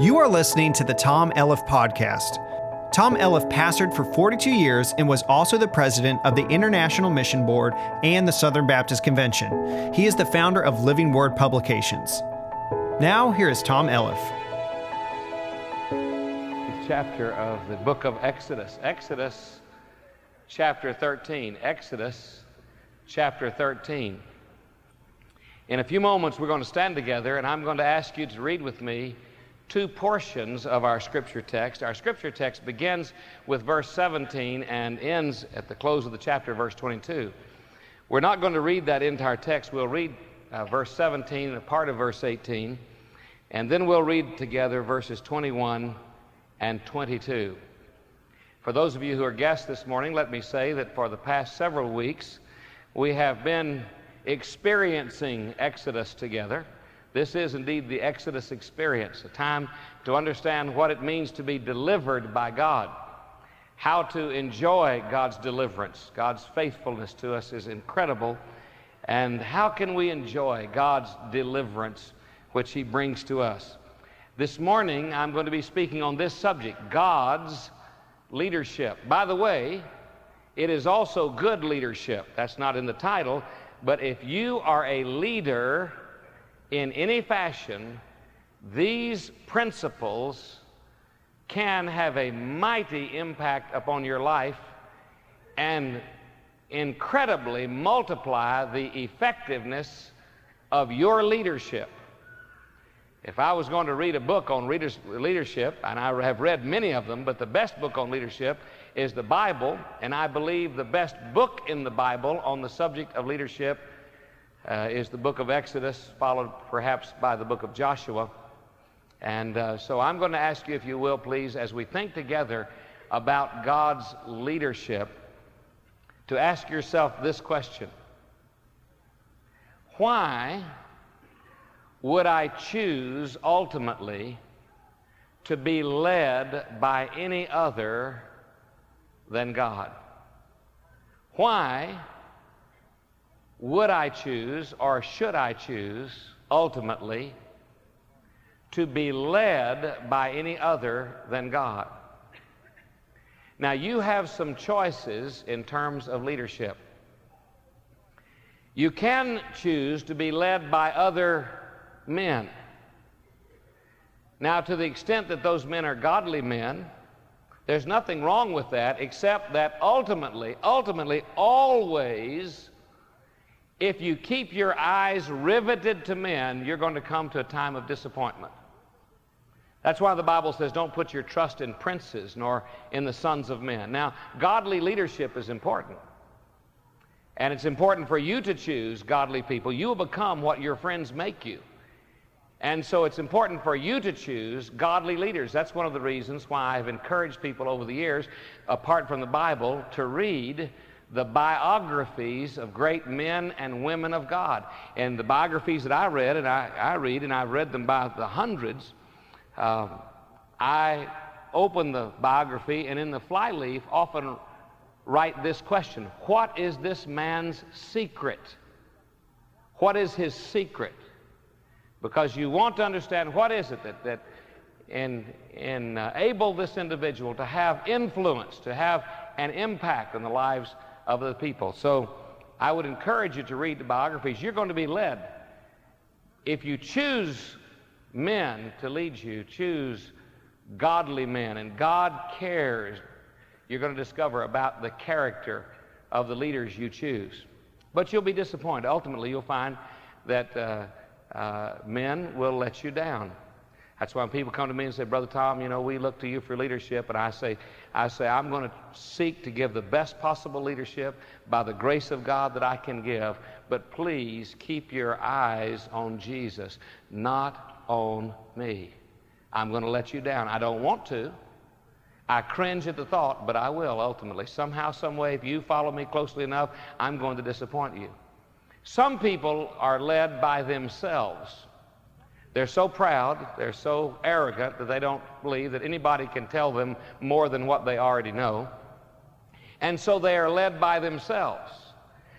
You are listening to the Tom Eliff Podcast. Tom Eliff pastored for 42 years and was also the president of the International Mission Board and the Southern Baptist Convention. He is the founder of Living Word Publications. Now, here is Tom Eliff. The chapter of the book of Exodus. Exodus chapter 13. Exodus chapter 13. In a few moments, we're going to stand together, and I'm going to ask you to read with me two portions of our scripture text. Our scripture text begins with verse 17 and ends at the close of the chapter, verse 22. We're not going to read that entire text. We'll read verse 17 and a part of verse 18, and then we'll read together verses 21 and 22. For those of you who are guests this morning, let me say that for the past several weeks, we have been experiencing Exodus together. This is indeed the Exodus experience, a time to understand what it means to be delivered by God, how to enjoy God's deliverance. God's faithfulness to us is incredible, and how can we enjoy God's deliverance, which He brings to us? This morning, I'm going to be speaking on this subject, God's leadership. By the way, it is also good leadership. That's not in the title, but if you are a leader in any fashion, these principles can have a mighty impact upon your life and incredibly multiply the effectiveness of your leadership. If I was going to read a book on leadership, and I have read many of them, but the best book on leadership is the Bible, and I believe the best book in the Bible on the subject of leadership is the book of Exodus, followed perhaps by the book of Joshua. And so I'm going to ask you, if you will, please, as we think together about God's leadership, to ask yourself this question. Why would I choose ultimately to be led by any other than God? Why would I choose, or should I choose, ultimately, to be led by any other than God? Now, you have some choices in terms of leadership. You can choose to be led by other men. Now, to the extent that those men are godly men, there's nothing wrong with that, except that ultimately, always, if you keep your eyes riveted to men, you're going to come to a time of disappointment. That's why the Bible says, don't put your trust in princes nor in the sons of men. Now, godly leadership is important, and it's important for you to choose godly people. You will become what your friends make you, and so it's important for you to choose godly leaders. That's one of the reasons why I've encouraged people over the years, apart from the Bible, to read the biographies of great men and women of God. And the biographies that I read, and I've read them by the hundreds, I open the biography, and in the flyleaf often write this question: what is this man's secret? What is his secret? Because you want to understand what is it that enabled this individual to have influence, to have an impact on the lives of the people. So I would encourage you to read the biographies. You're going to be led. If you choose men to lead you, choose godly men, and God cares, you're going to discover about the character of the leaders you choose. But you'll be disappointed. Ultimately, you'll find that men will let you down. That's why people come to me and say, Brother Tom, you know, we look to you for leadership. And I say, I'm going to seek to give the best possible leadership by the grace of God that I can give. But please keep your eyes on Jesus, not on me. I'm going to let you down. I don't want to. I cringe at the thought, but I will ultimately. Somehow, some way, if you follow me closely enough, I'm going to disappoint you. Some people are led by themselves. They're so proud, they're so arrogant that they don't believe that anybody can tell them more than what they already know. And so they are led by themselves.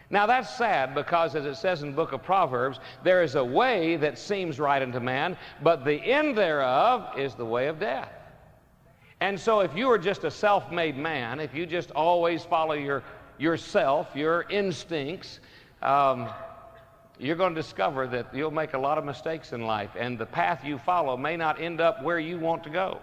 Now that's sad because, as it says in the book of Proverbs, there is a way that seems right unto man, but the end thereof is the way of death. And so if you are just a self-made man, if you just always follow yourself, your instincts, you're going to discover that you'll make a lot of mistakes in life, and the path you follow may not end up where you want to go.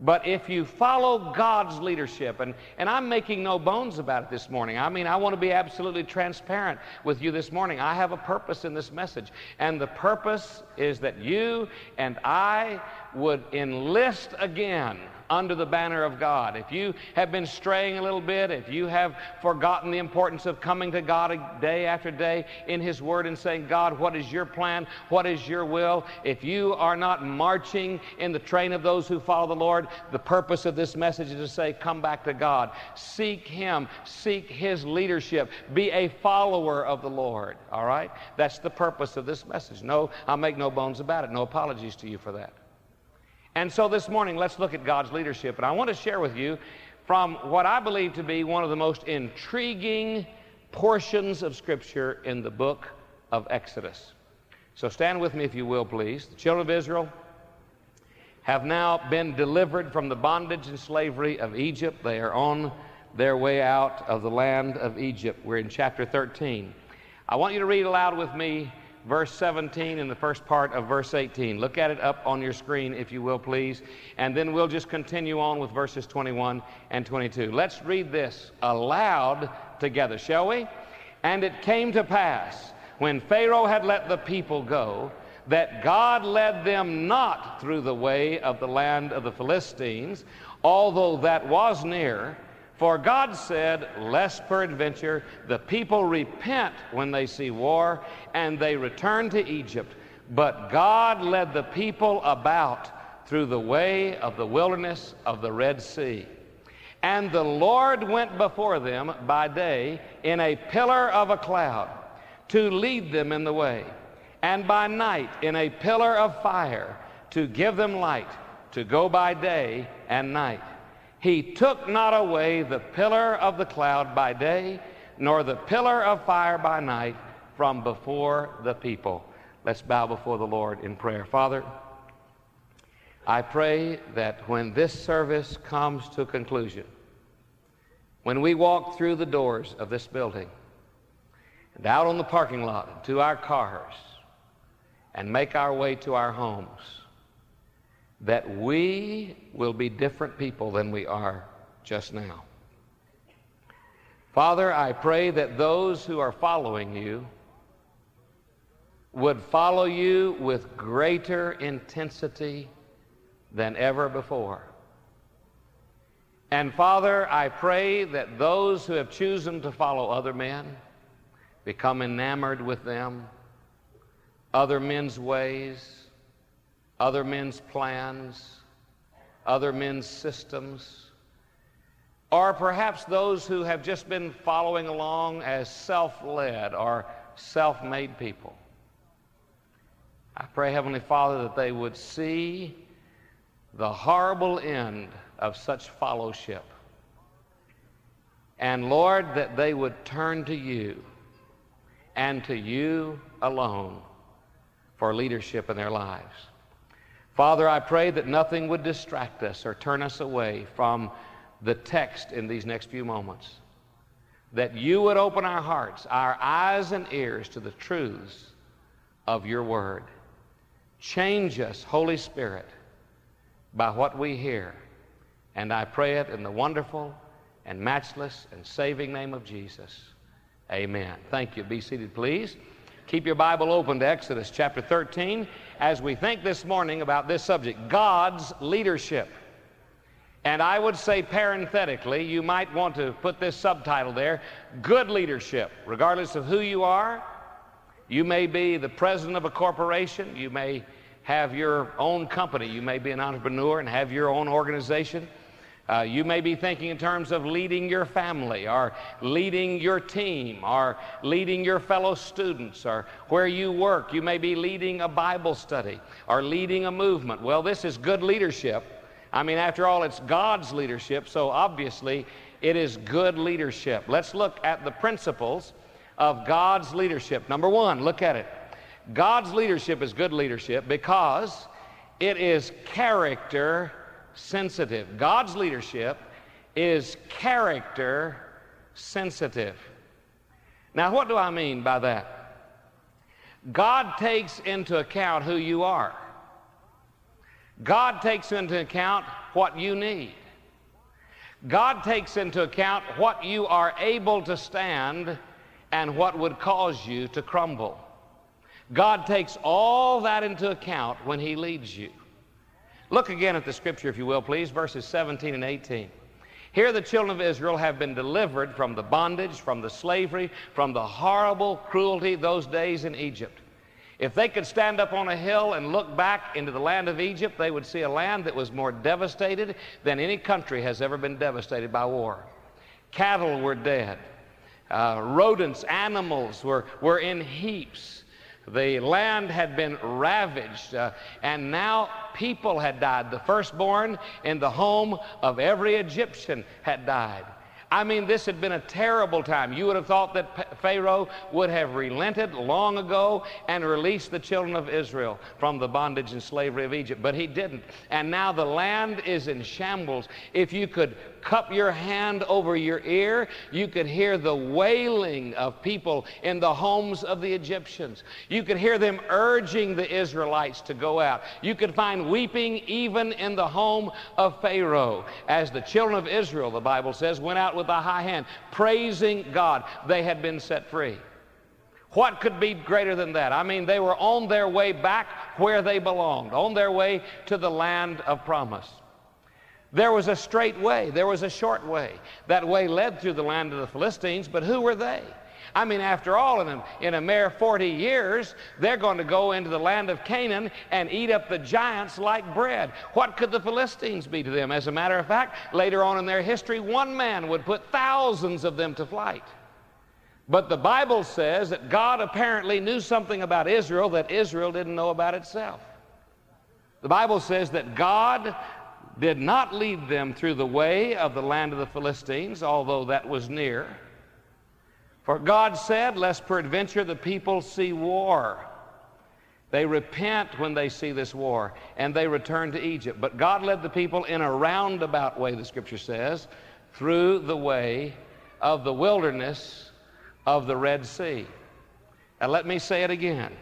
But if you follow God's leadership, and I'm making no bones about it this morning. I mean, I want to be absolutely transparent with you this morning. I have a purpose in this message, and the purpose is that you and I would enlist again under the banner of God. If you have been straying a little bit, if you have forgotten the importance of coming to God day after day in His Word and saying, God, what is your plan? What is your will? If you are not marching in the train of those who follow the Lord, the purpose of this message is to say, come back to God. Seek Him. Seek His leadership. Be a follower of the Lord, all right? That's the purpose of this message. No, I'll make no bones about it. No apologies to you for that. And so this morning, let's look at God's leadership. And I want to share with you from what I believe to be one of the most intriguing portions of Scripture in the book of Exodus. So stand with me, if you will, please. The children of Israel have now been delivered from the bondage and slavery of Egypt. They are on their way out of the land of Egypt. We're in chapter 13. I want you to read aloud with me verse 17 and the first part of verse 18. Look at it up on your screen, if you will, please. And then we'll just continue on with verses 21 and 22. Let's read this aloud together, shall we? And it came to pass, when Pharaoh had let the people go, that God led them not through the way of the land of the Philistines, although that was near. For God said, lest peradventure the people repent when they see war, and they return to Egypt. But God led the people about through the way of the wilderness of the Red Sea. And the Lord went before them by day in a pillar of a cloud to lead them in the way, and by night in a pillar of fire to give them light to go by day and night. He took not away the pillar of the cloud by day, nor the pillar of fire by night from before the people. Let's bow before the Lord in prayer. Father, I pray that when this service comes to conclusion, when we walk through the doors of this building and out on the parking lot to our cars and make our way to our homes, that we will be different people than we are just now. Father, I pray that those who are following you would follow you with greater intensity than ever before. And Father, I pray that those who have chosen to follow other men, become enamored with them, other men's ways, other men's plans, other men's systems, or perhaps those who have just been following along as self-led or self-made people. I pray, Heavenly Father, that they would see the horrible end of such fellowship. And Lord, that they would turn to you and to you alone for leadership in their lives. Father, I pray that nothing would distract us or turn us away from the text in these next few moments, that you would open our hearts, our eyes and ears to the truths of your word. Change us, Holy Spirit, by what we hear, and I pray it in the wonderful and matchless and saving name of Jesus. Amen. Thank you. Be seated, please. Keep your Bible open to Exodus chapter 13 as we think this morning about this subject, God's leadership. And I would say parenthetically, you might want to put this subtitle there, good leadership. Regardless of who you are, you may be the president of a corporation, you may have your own company, you may be an entrepreneur and have your own organization. You may be thinking in terms of leading your family or leading your team or leading your fellow students or where you work. You may be leading a Bible study or leading a movement. Well, this is good leadership. I mean, after all, it's God's leadership, so obviously It is good leadership. Let's look at the principles of God's leadership. Number one, look at it. God's leadership is good leadership because it is character sensitive. God's leadership is character sensitive. Now, what do I mean by that? God takes into account who you are. God takes into account what you need. God takes into account what you are able to stand and what would cause you to crumble. God takes all that into account when He leads you. Look again at the scripture, if you will, please, verses 17 and 18. Here the children of Israel have been delivered from the bondage, from the slavery, from the horrible cruelty those days in Egypt. If they could stand up on a hill and look back into the land of Egypt, they would see a land that was more devastated than any country has ever been devastated by war. Cattle were dead. Rodents, animals were in heaps. The land had been ravaged, and now people had died. The firstborn in the home of every Egyptian had died. I mean, this had been a terrible time. You would have thought that Pharaoh would have relented long ago and released the children of Israel from the bondage and slavery of Egypt, but he didn't. And now the land is in shambles. If you could cup your hand over your ear, you could hear the wailing of people in the homes of the Egyptians. You could hear them urging the Israelites to go out. You could find weeping even in the home of Pharaoh, as the children of Israel, the Bible says, went out with a high hand, praising God. They had been set free. What could be greater than that? I mean, they were on their way back where they belonged, on their way to the land of promise. There was a straight way. There was a short way. That way led through the land of the Philistines, but who were they? I mean, after all, in a mere 40 years, they're going to go into the land of Canaan and eat up the giants like bread. What could the Philistines be to them? As a matter of fact, later on in their history, one man would put thousands of them to flight. But the Bible says that God apparently knew something about Israel that Israel didn't know about itself. The Bible says that God did not lead them through the way of the land of the Philistines, although that was near. For God said, lest peradventure the people see war. They repent when they see this war, and they return to Egypt. But God led the people in a roundabout way, the scripture says, through the way of the wilderness of the Red Sea. Now let me say it again.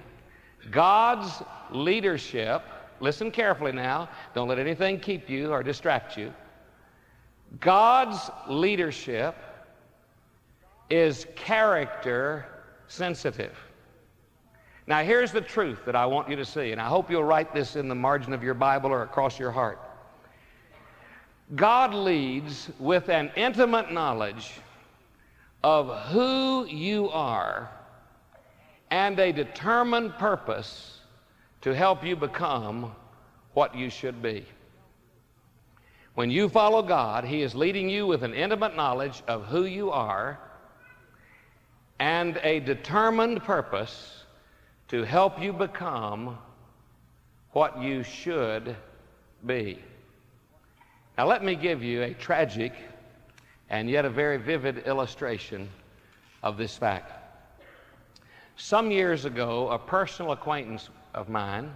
God's leadership, listen carefully now, don't let anything keep you or distract you. God's leadership is character sensitive. Now, here's the truth that I want you to see, and I hope you'll write this in the margin of your Bible or across your heart. God leads with an intimate knowledge of who you are and a determined purpose to help you become what you should be. When you follow God, He is leading you with an intimate knowledge of who you are and a determined purpose to help you become what you should be. Now, let me give you a tragic and yet a very vivid illustration of this fact. Some years ago, a personal acquaintance of mine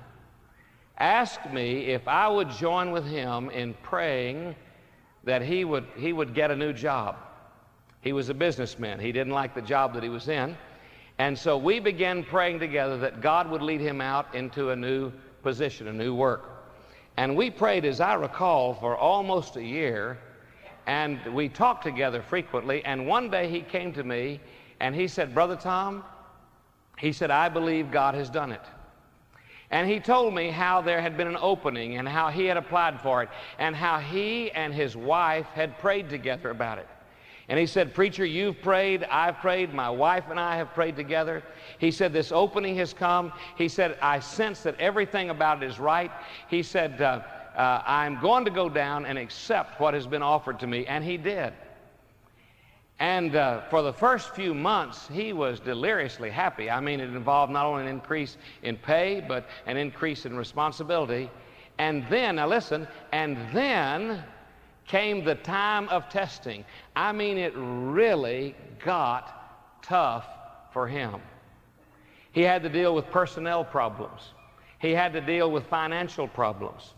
asked me if I would join with him in praying that he would get a new job. He was a businessman. He didn't like the job that he was in. And so we began praying together that God would lead him out into a new position, a new work. And we prayed, as I recall, for almost a year, and we talked together frequently. And one day he came to me and he said, "Brother Tom," he said, "I believe God has done it." And he told me how there had been an opening and how he had applied for it and how he and his wife had prayed together about it. And he said, "Preacher, you've prayed, I've prayed, my wife and I have prayed together." He said, "This opening has come." He said, "I sense that everything about it is right." He said, "I'm going to go down and accept what has been offered to me." And he did. And for the first few months, he was deliriously happy. I mean, it involved not only an increase in pay, but an increase in responsibility. And then, now listen, and then came the time of testing. I mean, it really got tough for him. He had to deal with personnel problems. He had to deal with financial problems.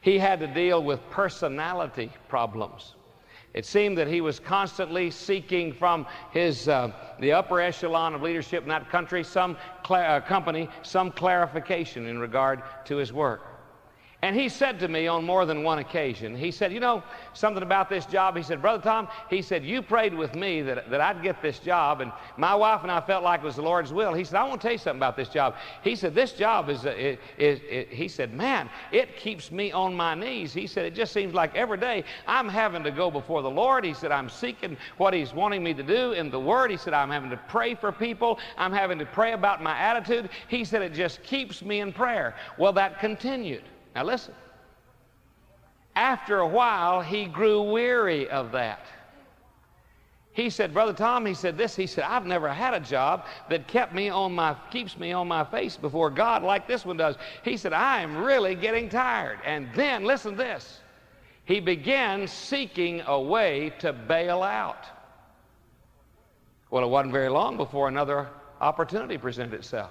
He had to deal with personality problems. It seemed that he was constantly seeking from his, the upper echelon of leadership in that country, some clarification in regard to his work. And he said to me on more than one occasion, he said, you know, something about this job. He said, Brother Tom, he said, you prayed with me that I'd get this job, and my wife and I felt like it was the Lord's will. He said, I want to tell you something about this job. He said, this job he said, man, it keeps me on my knees. He said, it just seems like every day I'm having to go before the Lord. He said, I'm seeking what he's wanting me to do in the Word. He said, I'm having to pray for people. I'm having to pray about my attitude. He said, it just keeps me in prayer. Well, that continued. Now listen, after a while, he grew weary of that. He said, Brother Tom, he said this, he said, I've never had a job that keeps me on my face before God like this one does. He said, I am really getting tired. And then, listen to this, he began seeking a way to bail out. Well, it wasn't very long before another opportunity presented itself.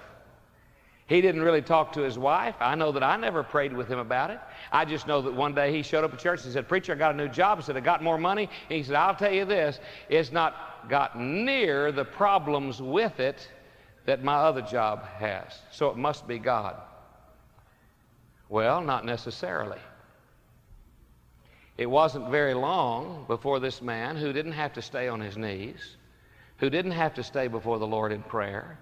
He didn't really talk to his wife. I know that I never prayed with him about it. I just know that one day he showed up at church and said, Preacher, I got a new job. He said, I got more money. And he said, I'll tell you this, it's not got near the problems with it that my other job has. So it must be God. Well, not necessarily. It wasn't very long before this man, who didn't have to stay on his knees, who didn't have to stay before the Lord in prayer,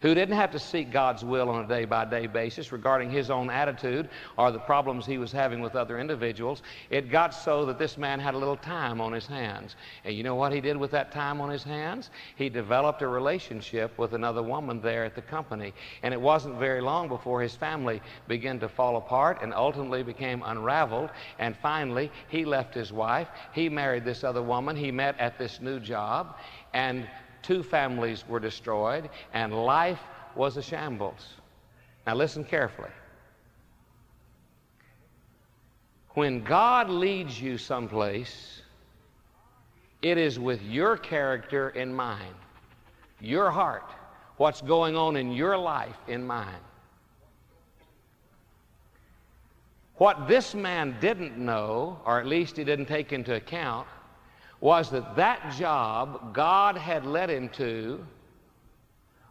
who didn't have to seek God's will on a day-by-day basis regarding his own attitude or the problems he was having with other individuals, it got so that this man had a little time on his hands. And you know what he did with that time on his hands? He developed a relationship with another woman there at the company. And it wasn't very long before his family began to fall apart and ultimately became unraveled. And finally, he left his wife. He married this other woman he met at this new job. And two families were destroyed, and life was a shambles. Now listen carefully. When God leads you someplace, it is with your character in mind, your heart, what's going on in your life in mind. What this man didn't know, or at least he didn't take into account, was that job God had led him to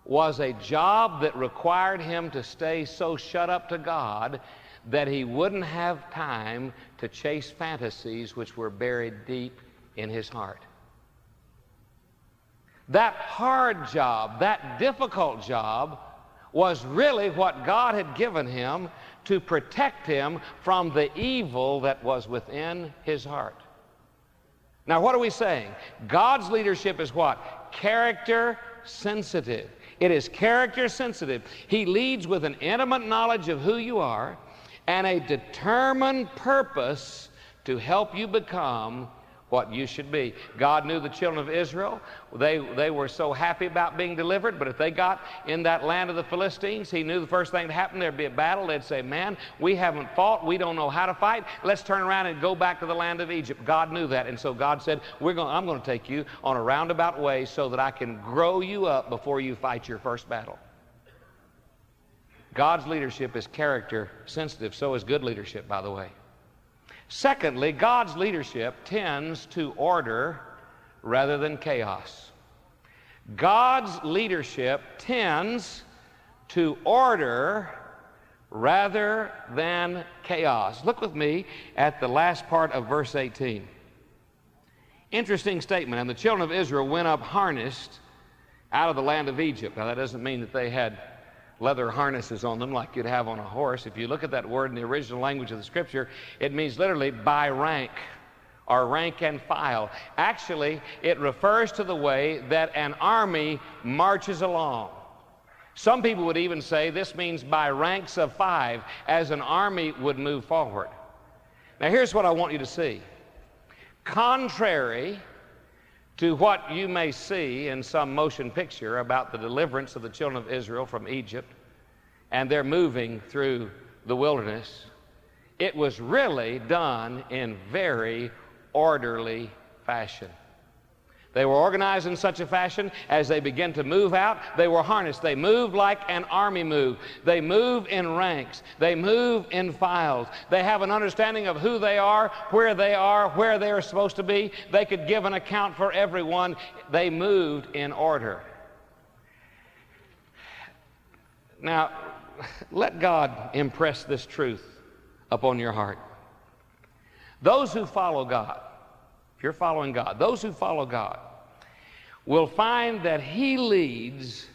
was a job that required him to stay so shut up to God that he wouldn't have time to chase fantasies which were buried deep in his heart. That hard job, that difficult job, was really what God had given him to protect him from the evil that was within his heart. Now, what are we saying? God's leadership is what? Character sensitive. It is character sensitive. He leads with an intimate knowledge of who you are and a determined purpose to help you become what you should be. God knew the children of Israel. They were so happy about being delivered, but if they got in that land of the Philistines, he knew the first thing that happened, there'd be a battle. They'd say, man, we haven't fought. We don't know how to fight. Let's turn around and go back to the land of Egypt. God knew that, and so God said, I'm going to take you on a roundabout way so that I can grow you up before you fight your first battle. God's leadership is character sensitive. So is good leadership, by the way. Secondly, God's leadership tends to order rather than chaos. God's leadership tends to order rather than chaos. Look with me at the last part of verse 18. Interesting statement. And the children of Israel went up harnessed out of the land of Egypt. Now, that doesn't mean that they had leather harnesses on them like you'd have on a horse. If you look at that word in the original language of the Scripture, it means literally by rank or rank and file. Actually, it refers to the way that an army marches along. Some people would even say this means by ranks of five as an army would move forward. Now, here's what I want you to see. Contrary to what you may see in some motion picture about the deliverance of the children of Israel from Egypt and their moving through the wilderness, it was really done in very orderly fashion. They were organized in such a fashion as they began to move out, they were harnessed. They moved like an army moved. They move in ranks. They move in files. They have an understanding of who they are, where they are, where they are supposed to be. They could give an account for everyone. They moved in order. Now, let God impress this truth upon your heart. Those who follow God, if you're following God, those who follow God will find that He leads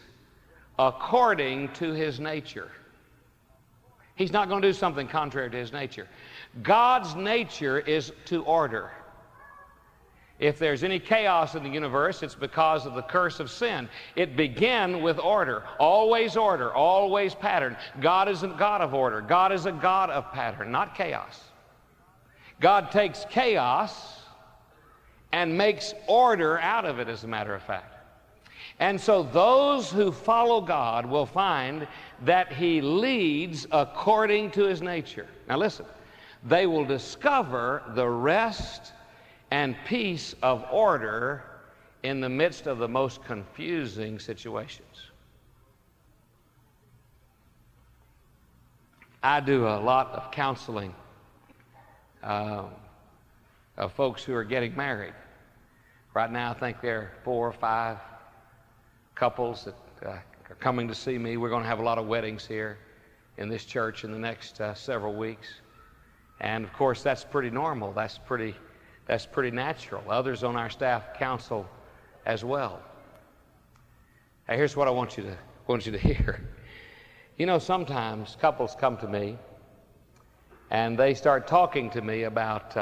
according to His nature. He's not going to do something contrary to His nature. God's nature is to order. If there's any chaos in the universe, it's because of the curse of sin. It began with order, always pattern. God is a God of order. God is a God of pattern, not chaos. God takes chaos and makes order out of it, as a matter of fact. And so those who follow God will find that He leads according to His nature. Now listen, they will discover the rest and peace of order in the midst of the most confusing situations. I do a lot of counseling of folks who are getting married. Right now, I think there are 4 or 5 couples that are coming to see me. We're going to have a lot of weddings here in this church in the next several weeks. And of course, that's pretty normal. That's pretty natural. Others on our staff counsel as well. Now, here's what I want you to hear. You know, sometimes couples come to me and they start talking to me about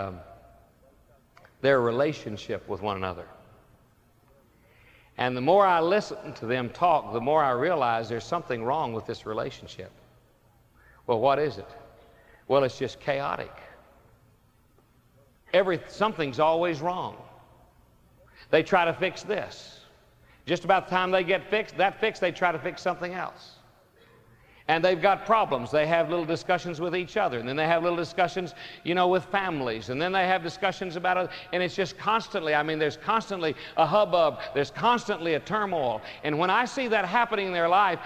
their relationship with one another. And the more I listen to them talk, the more I realize there's something wrong with this relationship. Well, what is it? Well, it's just chaotic. Something's always wrong. They try to fix this. Just about the time they get fixed, they try to fix something else. And they've got problems. They have little discussions with each other, and then they have little discussions, you know, with families, and then they have discussions about it, and it's just constantly, I mean, there's constantly a hubbub, there's constantly a turmoil. And when I see that happening in their life,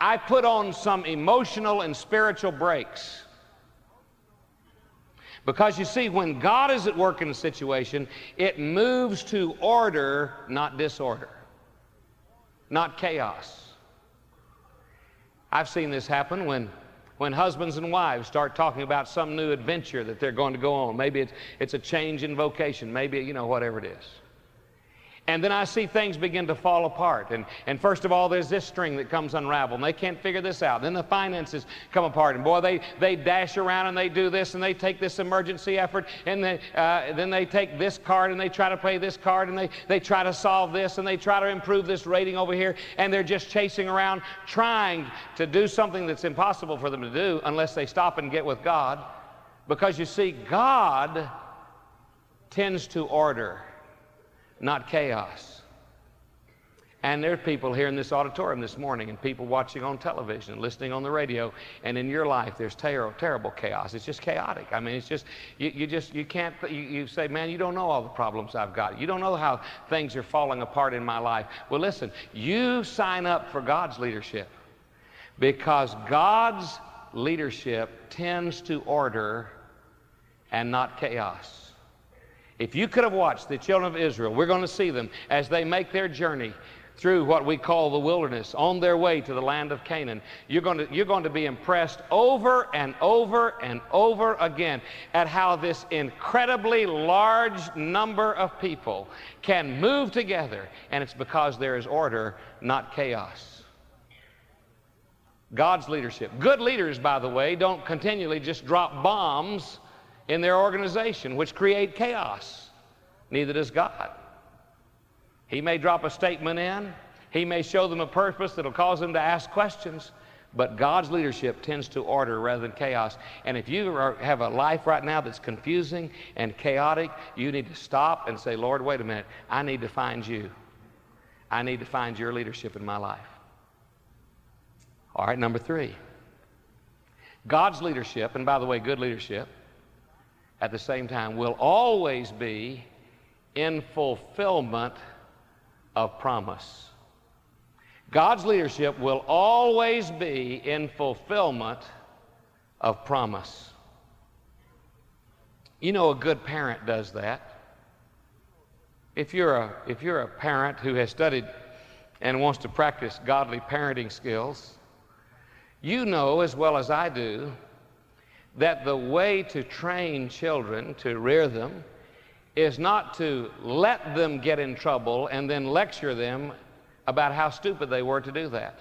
I put on some emotional and spiritual brakes. Because you see, when God is at work in a situation, it moves to order, not disorder, not chaos. I've seen this happen when husbands and wives start talking about some new adventure that they're going to go on. Maybe it's a change in vocation, maybe, you know, whatever it is. And then I see things begin to fall apart. And first of all, there's this string that comes unraveled, and they can't figure this out. Then the finances come apart, and boy, they dash around, and they do this, and they take this emergency effort, and then they take this card, and they try to play this card, and they try to solve this, and they try to improve this rating over here, and they're just chasing around, trying to do something that's impossible for them to do unless they stop and get with God. Because you see, God tends to order, not chaos. And there are people here in this auditorium this morning, and people watching on television and listening on the radio, and in your life there's terrible chaos. It's just chaotic. I mean, it's just you say, man, you don't know all the problems I've got. You don't know how things are falling apart in my life. Well, listen, you sign up for God's leadership, because God's leadership tends to order and not chaos. If you could have watched the children of Israel, we're going to see them as they make their journey through what we call the wilderness, on their way to the land of Canaan, you're going to be impressed over and over and over again at how this incredibly large number of people can move together, and it's because there is order, not chaos. God's leadership. Good leaders, by the way, don't continually just drop bombs in their organization, which create chaos. Neither does God. He may drop a statement in, He may show them a purpose that'll cause them to ask questions, but God's leadership tends to order rather than chaos. And if you have a life right now that's confusing and chaotic, you need to stop and say, Lord, wait a minute, I need to find you. I need to find your leadership in my life. All right, number 3. God's leadership, and by the way, good leadership, at the same time will always be in fulfillment of promise. God's leadership will always be in fulfillment of promise. You know, a good parent does that. If you're a parent who has studied and wants to practice godly parenting skills, you know as well as I do that the way to train children, to rear them, is not to let them get in trouble and then lecture them about how stupid they were to do that.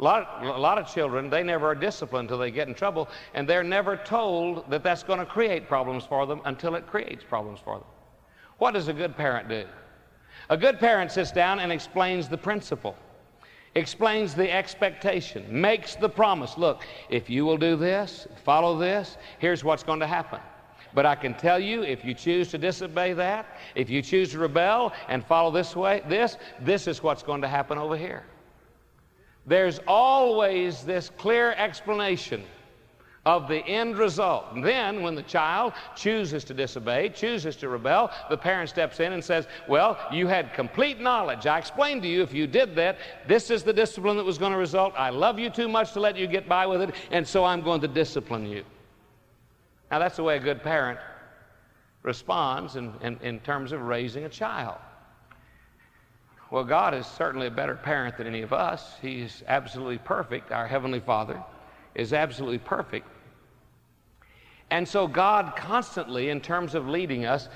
A lot of children, they never are disciplined until they get in trouble, and they're never told that that's going to create problems for them until it creates problems for them. What does a good parent do? A good parent sits down and explains the principle, explains the expectation, makes the promise. Look, if you will do this, follow this, here's what's going to happen. But I can tell you, if you choose to disobey that, if you choose to rebel and follow this way, this is what's going to happen over here. There's always this clear explanation of the end result. And then when the child chooses to disobey, chooses to rebel, the parent steps in and says, well, you had complete knowledge. I explained to you if you did that, this is the discipline that was going to result. I love you too much to let you get by with it, and so I'm going to discipline you. Now, that's the way a good parent responds in terms of raising a child. Well, God is certainly a better parent than any of us. He's absolutely perfect. Our Heavenly Father is absolutely perfect. And so God constantly, in terms of leading us,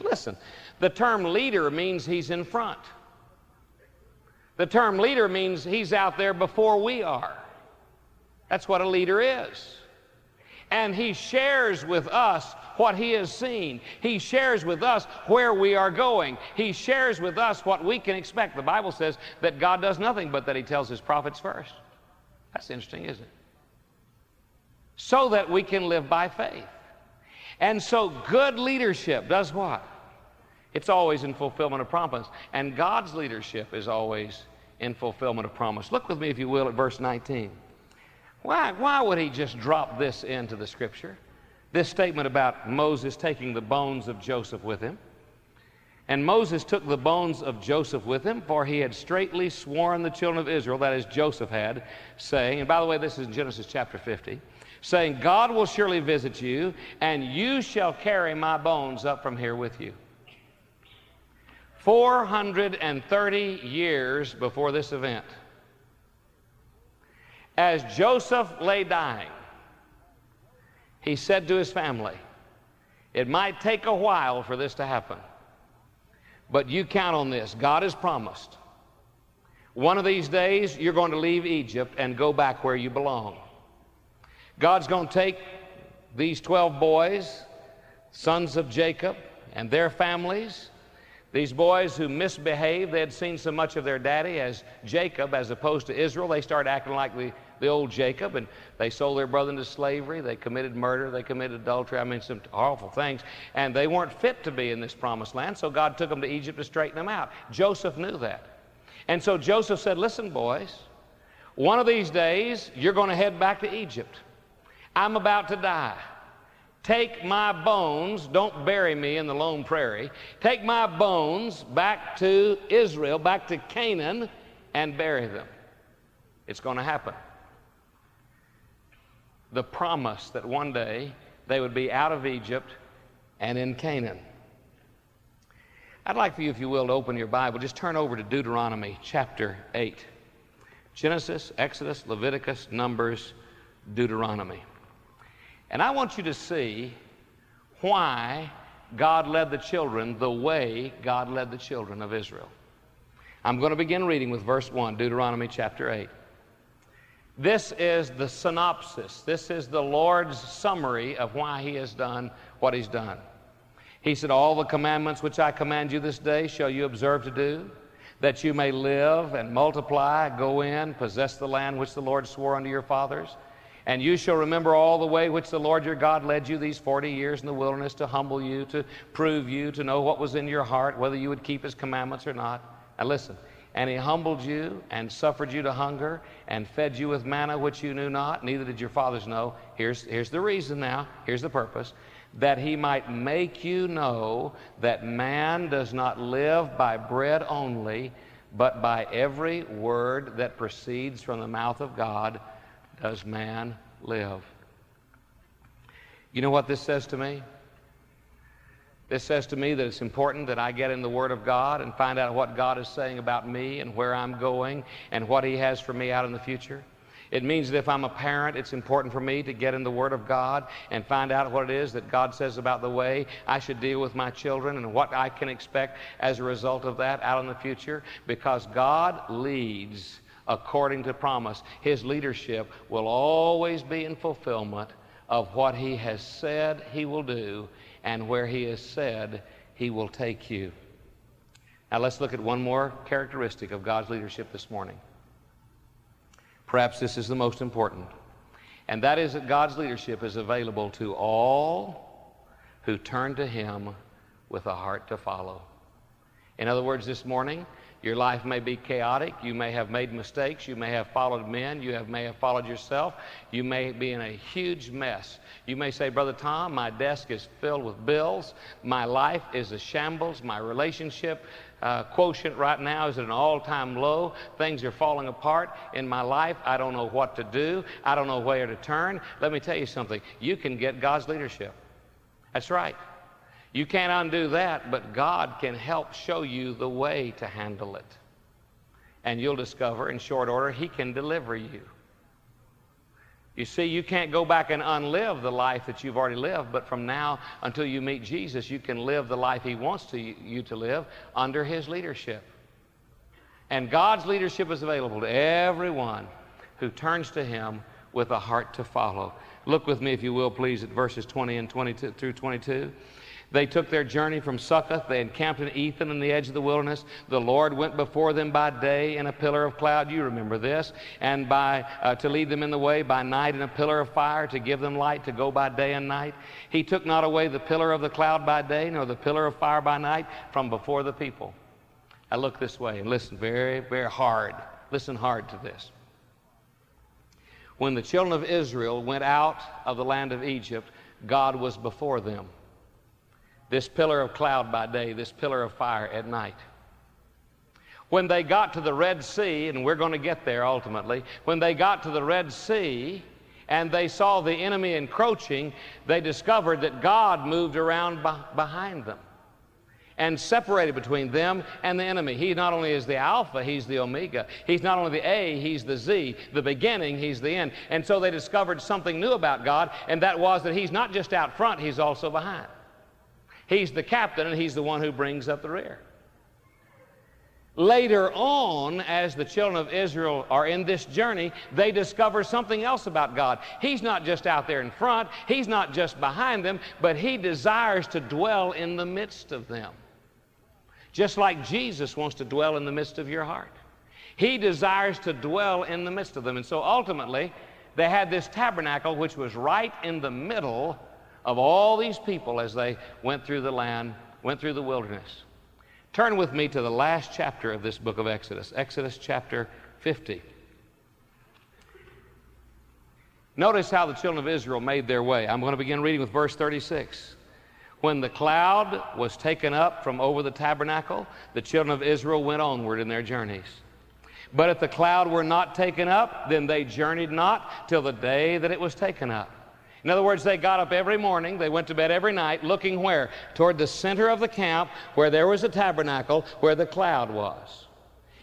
listen, the term leader means he's in front. The term leader means he's out there before we are. That's what a leader is. And he shares with us what he has seen. He shares with us where we are going. He shares with us what we can expect. The Bible says that God does nothing but that he tells his prophets first. That's interesting, isn't it? So that we can live by faith. And so good leadership does what? It's always in fulfillment of promise. And God's leadership is always in fulfillment of promise. Look with me, if you will, at verse 19. Why would he just drop this into the Scripture, this statement about Moses taking the bones of Joseph with him? And Moses took the bones of Joseph with him, for he had straitly sworn the children of Israel, that is, Joseph had, saying, and by the way, this is in Genesis chapter 50, saying, God will surely visit you, and you shall carry my bones up from here with you. 430 years before this event, as Joseph lay dying, he said to his family, it might take a while for this to happen, but you count on this. God has promised. One of these days, you're going to leave Egypt and go back where you belong. God's going to take these 12 boys, sons of Jacob, and their families, these boys who misbehaved. They had seen so much of their daddy as Jacob as opposed to Israel. They started acting like the old Jacob, and they sold their brother into slavery. They committed murder. They committed adultery. I mean, some awful things. And they weren't fit to be in this promised land, so God took them to Egypt to straighten them out. Joseph knew that. And so Joseph said, listen, boys, one of these days you're going to head back to Egypt. I'm about to die. Take my bones, don't bury me in the Lone Prairie. Take my bones back to Israel, back to Canaan, and bury them. It's going to happen. The promise that one day they would be out of Egypt and in Canaan. I'd like for you, if you will, to open your Bible. Just turn over to Deuteronomy chapter 8. Genesis, Exodus, Leviticus, Numbers, Deuteronomy. And I want you to see why God led the children the way God led the children of Israel. I'm going to begin reading with verse 1, Deuteronomy chapter 8. This is the synopsis. This is the Lord's summary of why he has done what he's done. He said, all the commandments which I command you this day shall you observe to do, that you may live and multiply, go in, possess the land which the Lord swore unto your fathers. And you shall remember all the way which the Lord your God led you these 40 years in the wilderness to humble you, to prove you, to know what was in your heart, whether you would keep his commandments or not. And listen, And he humbled you and suffered you to hunger and fed you with manna which you knew not, neither did your fathers know. Here's the reason now. Here's the purpose. That he might make you know that man does not live by bread only, but by every word that proceeds from the mouth of God does man live. You know what this says to me? This says to me that it's important that I get in the Word of God and find out what God is saying about me and where I'm going and what He has for me out in the future. It means that if I'm a parent, it's important for me to get in the Word of God and find out what it is that God says about the way I should deal with my children and what I can expect as a result of that out in the future, because God leads according to promise. His leadership will always be in fulfillment of what He has said He will do and where He has said He will take you. Now let's look at one more characteristic of God's leadership this morning. Perhaps this is the most important, and that is that God's leadership is available to all who turn to Him with a heart to follow. In other words, this morning, your life may be chaotic. You may have made mistakes. You may have followed men. You may have followed yourself. You may be in a huge mess. You may say, Brother Tom, my desk is filled with bills. My life is a shambles. My relationship quotient right now is at an all-time low. Things are falling apart in my life. I don't know what to do. I don't know where to turn. Let me tell you something. You can get God's leadership. That's right. You can't undo that, but God can help show you the way to handle it. And you'll discover in short order He can deliver you. You see, you can't go back and unlive the life that you've already lived, but from now until you meet Jesus, you can live the life He wants you to live under His leadership. And God's leadership is available to everyone who turns to Him with a heart to follow. Look with me, if you will, please, at verses 20 and 22 through 22. They took their journey from Succoth. They encamped in Etham in the edge of the wilderness. The Lord went before them by day in a pillar of cloud. You remember this. And to lead them in the way by night in a pillar of fire, to give them light, to go by day and night. He took not away the pillar of the cloud by day, nor the pillar of fire by night from before the people. Now look this way and listen very, very hard. Listen hard to this. When the children of Israel went out of the land of Egypt, God was before them. This pillar of cloud by day, this pillar of fire at night. When they got to the Red Sea, and we're going to get there ultimately, when they got to the Red Sea and they saw the enemy encroaching, they discovered that God moved around behind them and separated between them and the enemy. He not only is the Alpha, He's the Omega. He's not only the A, He's the Z, the beginning, He's the end. And so they discovered something new about God, and that was that He's not just out front, He's also behind. He's the captain, and He's the one who brings up the rear. Later on, as the children of Israel are in this journey, they discover something else about God. He's not just out there in front. He's not just behind them, but He desires to dwell in the midst of them, just like Jesus wants to dwell in the midst of your heart. He desires to dwell in the midst of them. And so ultimately, they had this tabernacle, which was right in the middle of all these people as they went through the land, went through the wilderness. Turn with me to the last chapter of this book of Exodus, Exodus chapter 50. Notice how the children of Israel made their way. I'm going to begin reading with verse 36. When the cloud was taken up from over the tabernacle, the children of Israel went onward in their journeys. But if the cloud were not taken up, then they journeyed not till the day that it was taken up. In other words, they got up every morning, they went to bed every night, looking where? Toward the center of the camp, where there was a tabernacle, where the cloud was.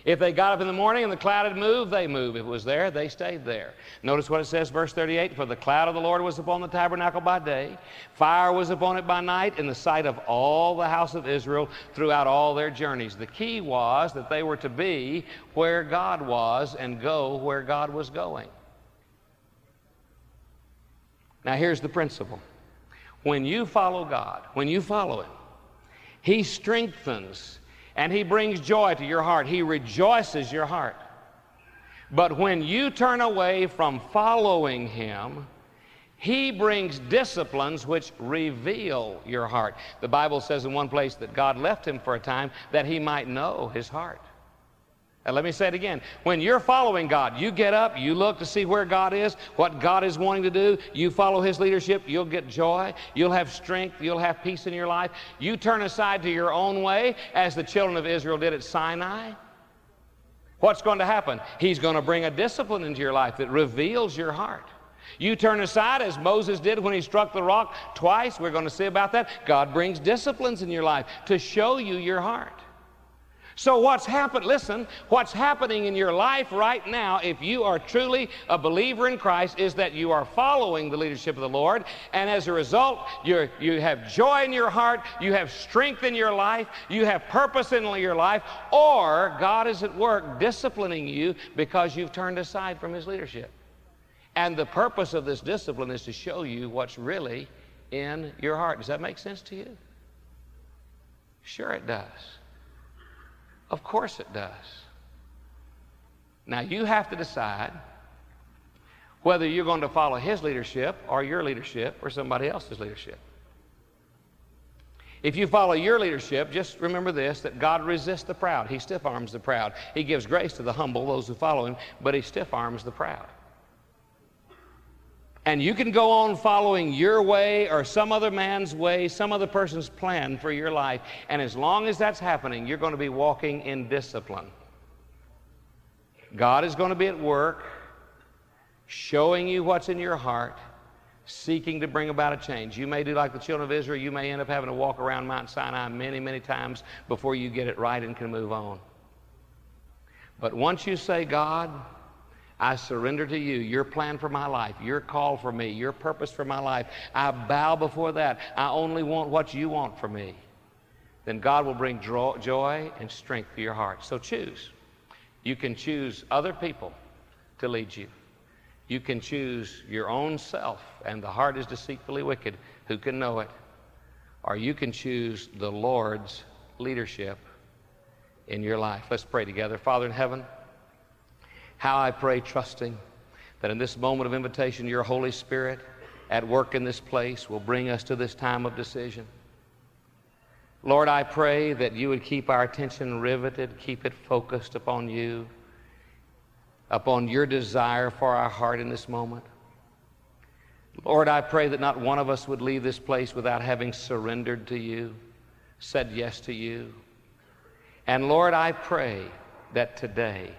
If they got up in the morning and the cloud had moved, they moved. If it was there, they stayed there. Notice what it says, verse 38, for the cloud of the Lord was upon the tabernacle by day, fire was upon it by night, in the sight of all the house of Israel throughout all their journeys. The key was that they were to be where God was and go where God was going. Now, here's the principle. When you follow God, when you follow Him, He strengthens and He brings joy to your heart. He rejoices your heart. But when you turn away from following Him, He brings disciplines which reveal your heart. The Bible says in one place that God left him for a time that he might know his heart. And let me say it again. When you're following God, you get up, you look to see where God is, what God is wanting to do. You follow His leadership, you'll get joy, you'll have strength, you'll have peace in your life. You turn aside to your own way, as the children of Israel did at Sinai. What's going to happen? He's going to bring a discipline into your life that reveals your heart. You turn aside as Moses did when he struck the rock twice. We're going to see about that. God brings disciplines in your life to show you your heart. So what's happened? Listen, what's happening in your life right now, if you are truly a believer in Christ, is that you are following the leadership of the Lord, and as a result, you have joy in your heart, you have strength in your life, you have purpose in your life, or God is at work disciplining you because you've turned aside from His leadership. And the purpose of this discipline is to show you what's really in your heart. Does that make sense to you? Sure it does. Of course it does. Now you have to decide whether you're going to follow His leadership or your leadership or somebody else's leadership. If you follow your leadership, just remember this, that God resists the proud. He stiff arms the proud. He gives grace to the humble, those who follow Him, but He stiff arms the proud. And you can go on following your way or some other man's way, some other person's plan for your life. And as long as that's happening, you're going to be walking in discipline. God is going to be at work, showing you what's in your heart, seeking to bring about a change. You may do like the children of Israel. You may end up having to walk around Mount Sinai many, many times before you get it right and can move on. But once you say, God, I surrender to You, Your plan for my life, Your call for me, Your purpose for my life. I bow before that. I only want what You want for me. Then God will bring joy and strength to your heart. So choose. You can choose other people to lead you. You can choose your own self, and the heart is deceitfully wicked. Who can know it? Or you can choose the Lord's leadership in your life. Let's pray together. Father in heaven, how I pray, trusting that in this moment of invitation, Your Holy Spirit at work in this place will bring us to this time of decision. Lord, I pray that You would keep our attention riveted, keep it focused upon You, upon Your desire for our heart in this moment. Lord, I pray that not one of us would leave this place without having surrendered to You, said yes to You. And Lord, I pray that today,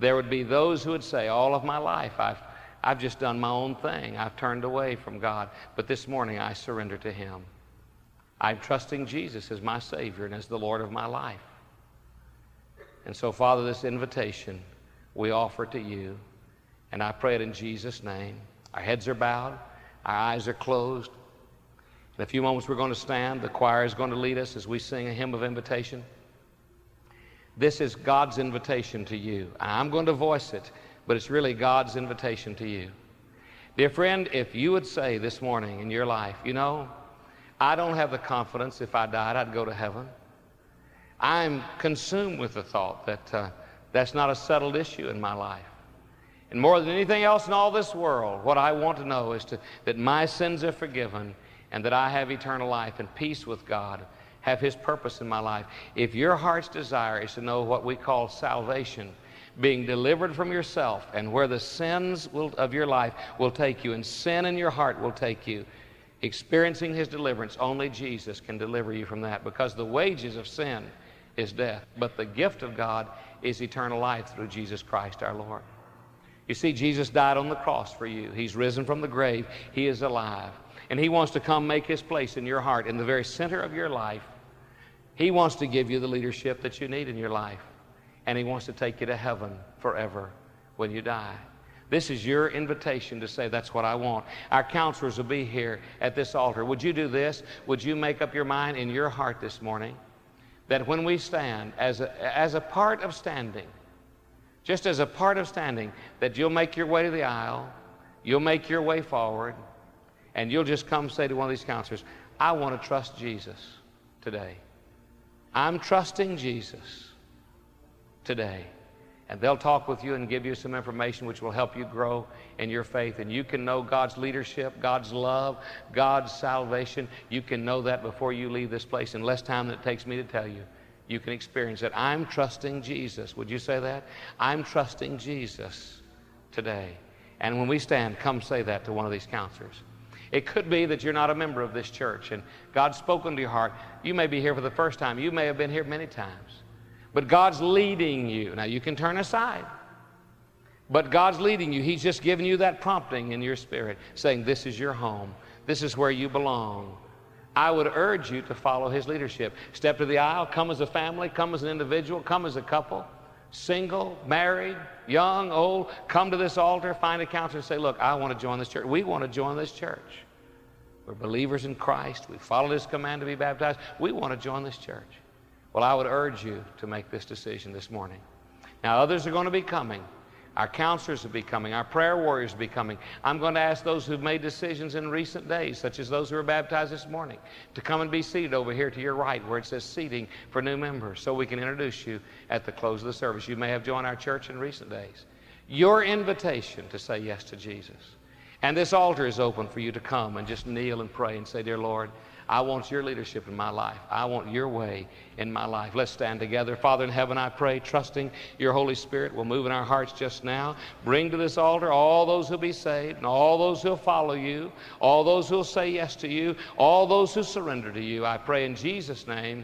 there would be those who would say, all of my life, I've just done my own thing. I've turned away from God. But this morning, I surrender to Him. I'm trusting Jesus as my Savior and as the Lord of my life. And so, Father, this invitation we offer to You, and I pray it in Jesus' name. Our heads are bowed. Our eyes are closed. In a few moments, we're going to stand. The choir is going to lead us as we sing a hymn of invitation. This is God's invitation to you. I'm going to voice it, but it's really God's invitation to you. Dear friend, if you would say this morning in your life, you know, I don't have the confidence if I died I'd go to heaven. I'm consumed with the thought that that's not a settled issue in my life. And more than anything else in all this world, what I want to know is that my sins are forgiven and that I have eternal life and peace with God, have His purpose in my life. If your heart's desire is to know what we call salvation, being delivered from yourself and where the sins of your life will take you and sin in your heart will take you, experiencing His deliverance, only Jesus can deliver you from that, because the wages of sin is death, but the gift of God is eternal life through Jesus Christ our Lord. You see, Jesus died on the cross for you. He's risen from the grave. He is alive. And He wants to come make His place in your heart, in the very center of your life. He wants to give you the leadership that you need in your life. And He wants to take you to heaven forever when you die. This is your invitation to say, that's what I want. Our counselors will be here at this altar. Would you do this? Would you make up your mind in your heart this morning that when we stand, as a part of standing, just as a part of standing, that you'll make your way to the aisle, you'll make your way forward, and you'll just come say to one of these counselors, I want to trust Jesus today. I'm trusting Jesus today. And they'll talk with you and give you some information which will help you grow in your faith. And you can know God's leadership, God's love, God's salvation. You can know that before you leave this place in less time than it takes me to tell you. you can experience it. I'm trusting Jesus. Would you say that? I'm trusting Jesus today. And when we stand, come say that to one of these counselors. It could be that you're not a member of this church and God's spoken to your heart. You may be here for the first time. You may have been here many times. But God's leading you. Now, you can turn aside. But God's leading you. He's just giving you that prompting in your spirit, saying, this is your home. This is where you belong. I would urge you to follow His leadership. Step to the aisle. Come as a family. Come as an individual. Come as a couple. Single, married, young, old. Come to this altar. Find a counselor and say, look, I want to join this church. We want to join this church. We're believers in Christ. We follow His command to be baptized. We want to join this church. Well, I would urge you to make this decision this morning. Now, others are going to be coming. Our counselors will be coming. Our prayer warriors will be coming. I'm going to ask those who've made decisions in recent days, such as those who were baptized this morning, to come and be seated over here to your right where it says seating for new members so we can introduce you at the close of the service. You may have joined our church in recent days. Your invitation to say yes to Jesus. And this altar is open for you to come and just kneel and pray and say, dear Lord, I want your leadership in my life. I want your way in my life. Let's stand together. Father in heaven, I pray, trusting your Holy Spirit will move in our hearts just now. Bring to this altar all those who'll be saved and all those who'll follow you, all those who'll say yes to you, all those who surrender to you. I pray in Jesus' name,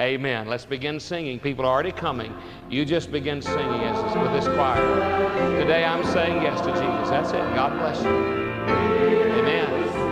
amen. Let's begin singing. People are already coming. You just begin singing with this choir. Today I'm saying yes to Jesus. That's it. God bless you. Amen.